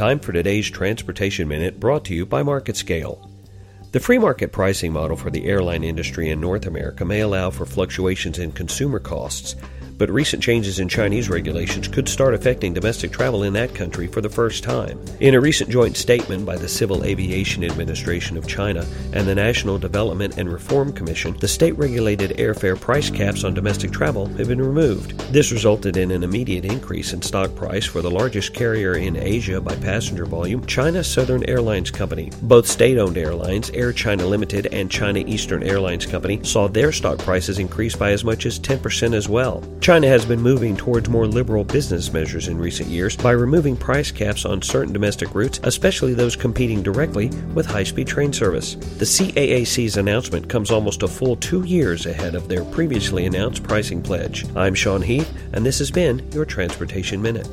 time for today's Transportation Minute, brought to you by MarketScale. The free market pricing model for the airline industry in North America may allow for fluctuations in consumer costs, but recent changes in Chinese regulations could start affecting domestic travel in that country for the first time. In a recent joint statement by the Civil Aviation Administration of China and the National Development and Reform Commission, the state-regulated airfare price caps on domestic travel have been removed. This resulted in an immediate increase in stock price for the largest carrier in Asia by passenger volume, China Southern Airlines Company. Both state-owned airlines, Air China Limited and China Eastern Airlines Company, saw their stock prices increase by as much as 10% as well. China has been moving towards more liberal business measures in recent years by removing price caps on certain domestic routes, especially those competing directly with high-speed train service. The CAAC's announcement comes almost a full 2 years ahead of their previously announced pricing pledge. I'm Sean Heath, and this has been your Transportation Minute.